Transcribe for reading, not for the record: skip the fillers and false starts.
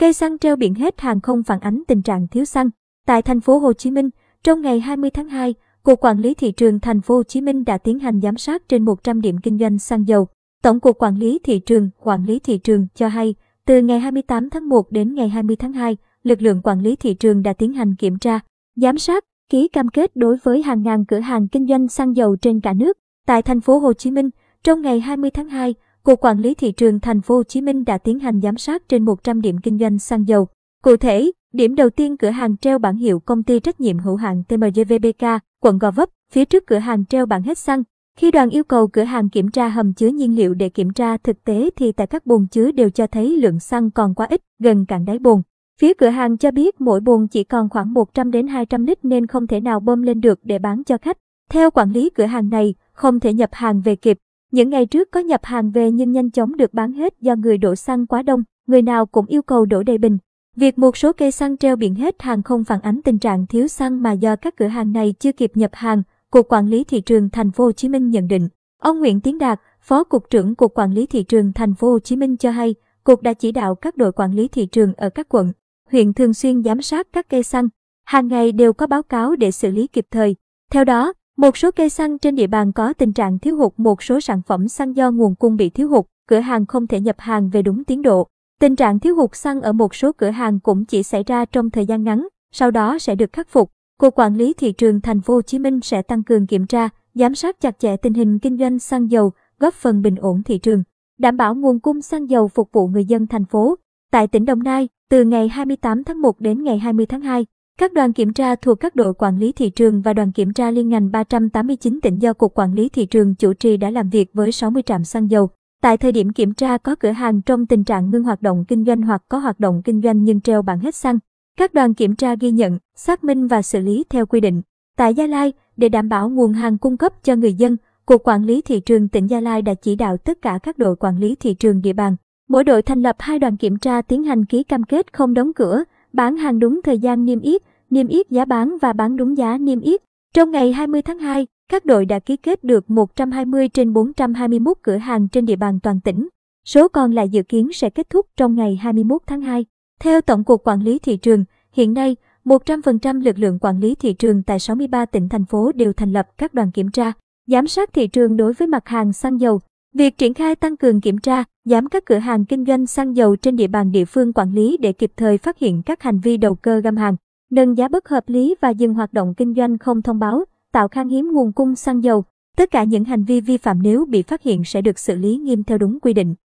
Cây xăng treo biển hết hàng không phản ánh tình trạng thiếu xăng. Tại thành phố Hồ Chí Minh, trong ngày 20 tháng 2, Cục Quản lý thị trường thành phố Hồ Chí Minh đã tiến hành giám sát trên 100 điểm kinh doanh xăng dầu. Tổng cục Quản lý thị trường cho hay, từ ngày 28 tháng 1 đến ngày 20 tháng 2, lực lượng quản lý thị trường đã tiến hành kiểm tra, giám sát, ký cam kết đối với hàng ngàn cửa hàng kinh doanh xăng dầu trên cả nước. Tại thành phố Hồ Chí Minh, trong ngày 20 tháng 2, Cục Quản lý thị trường thành phố Hồ Chí Minh đã tiến hành giám sát trên 100 điểm kinh doanh xăng dầu. Cụ thể, điểm đầu tiên cửa hàng treo bảng hiệu Công ty trách nhiệm hữu hạn TMJVBK, quận Gò Vấp, phía trước cửa hàng treo bảng hết xăng. Khi đoàn yêu cầu cửa hàng kiểm tra hầm chứa nhiên liệu để kiểm tra thực tế thì tại các bồn chứa đều cho thấy lượng xăng còn quá ít, gần cạn đáy bồn. Phía cửa hàng cho biết mỗi bồn chỉ còn khoảng 100 đến 200 lít nên không thể nào bơm lên được để bán cho khách. Theo quản lý cửa hàng này, không thể nhập hàng về kịp. Những ngày trước có nhập hàng về nhưng nhanh chóng được bán hết do người đổ xăng quá đông, người nào cũng yêu cầu đổ đầy bình. Việc một số cây xăng treo biển hết hàng không phản ánh tình trạng thiếu xăng mà do các cửa hàng này chưa kịp nhập hàng, Cục Quản lý thị trường thành phố Hồ Chí Minh nhận định. Ông Nguyễn Tiến Đạt, Phó Cục trưởng Cục Quản lý thị trường thành phố Hồ Chí Minh cho hay, cục đã chỉ đạo các đội quản lý thị trường ở các quận, huyện thường xuyên giám sát các cây xăng, hàng ngày đều có báo cáo để xử lý kịp thời. Theo đó, một số cây xăng trên địa bàn có tình trạng thiếu hụt một số sản phẩm xăng do nguồn cung bị thiếu hụt, cửa hàng không thể nhập hàng về đúng tiến độ. Tình trạng thiếu hụt xăng ở một số cửa hàng cũng chỉ xảy ra trong thời gian ngắn, sau đó sẽ được khắc phục. Cục Quản lý thị trường thành phố Hồ Chí Minh sẽ tăng cường kiểm tra, giám sát chặt chẽ tình hình kinh doanh xăng dầu, góp phần bình ổn thị trường, đảm bảo nguồn cung xăng dầu phục vụ người dân thành phố. Tại tỉnh Đồng Nai, từ ngày 28 tháng 1 đến ngày 20 tháng 2, các đoàn kiểm tra thuộc các đội quản lý thị trường và đoàn kiểm tra liên ngành 389 tỉnh do Cục Quản lý thị trường chủ trì đã làm việc với 60 trạm xăng dầu. Tại thời điểm kiểm tra có cửa hàng trong tình trạng ngưng hoạt động kinh doanh hoặc có hoạt động kinh doanh nhưng treo bảng hết xăng. Các đoàn kiểm tra ghi nhận, xác minh và xử lý theo quy định. Tại Gia Lai, để đảm bảo nguồn hàng cung cấp cho người dân, Cục Quản lý thị trường tỉnh Gia Lai đã chỉ đạo tất cả các đội quản lý thị trường địa bàn. Mỗi đội thành lập 2 đoàn kiểm tra tiến hành ký cam kết không đóng cửa, bán hàng đúng thời gian niêm yết giá bán và bán đúng giá niêm yết. Trong ngày 20 tháng 2, các đội đã ký kết được 120 trên 421 cửa hàng trên địa bàn toàn tỉnh. Số còn lại dự kiến sẽ kết thúc trong ngày 21 tháng 2. Theo Tổng cục Quản lý thị trường, hiện nay, 100% lực lượng quản lý thị trường tại 63 tỉnh thành phố đều thành lập các đoàn kiểm tra, giám sát thị trường đối với mặt hàng xăng dầu. Việc triển khai tăng cường kiểm tra, giám các cửa hàng kinh doanh xăng dầu trên địa bàn địa phương quản lý để kịp thời phát hiện các hành vi đầu cơ găm hàng, nâng giá bất hợp lý và dừng hoạt động kinh doanh không thông báo, tạo khan hiếm nguồn cung xăng dầu. Tất cả những hành vi vi phạm nếu bị phát hiện sẽ được xử lý nghiêm theo đúng quy định.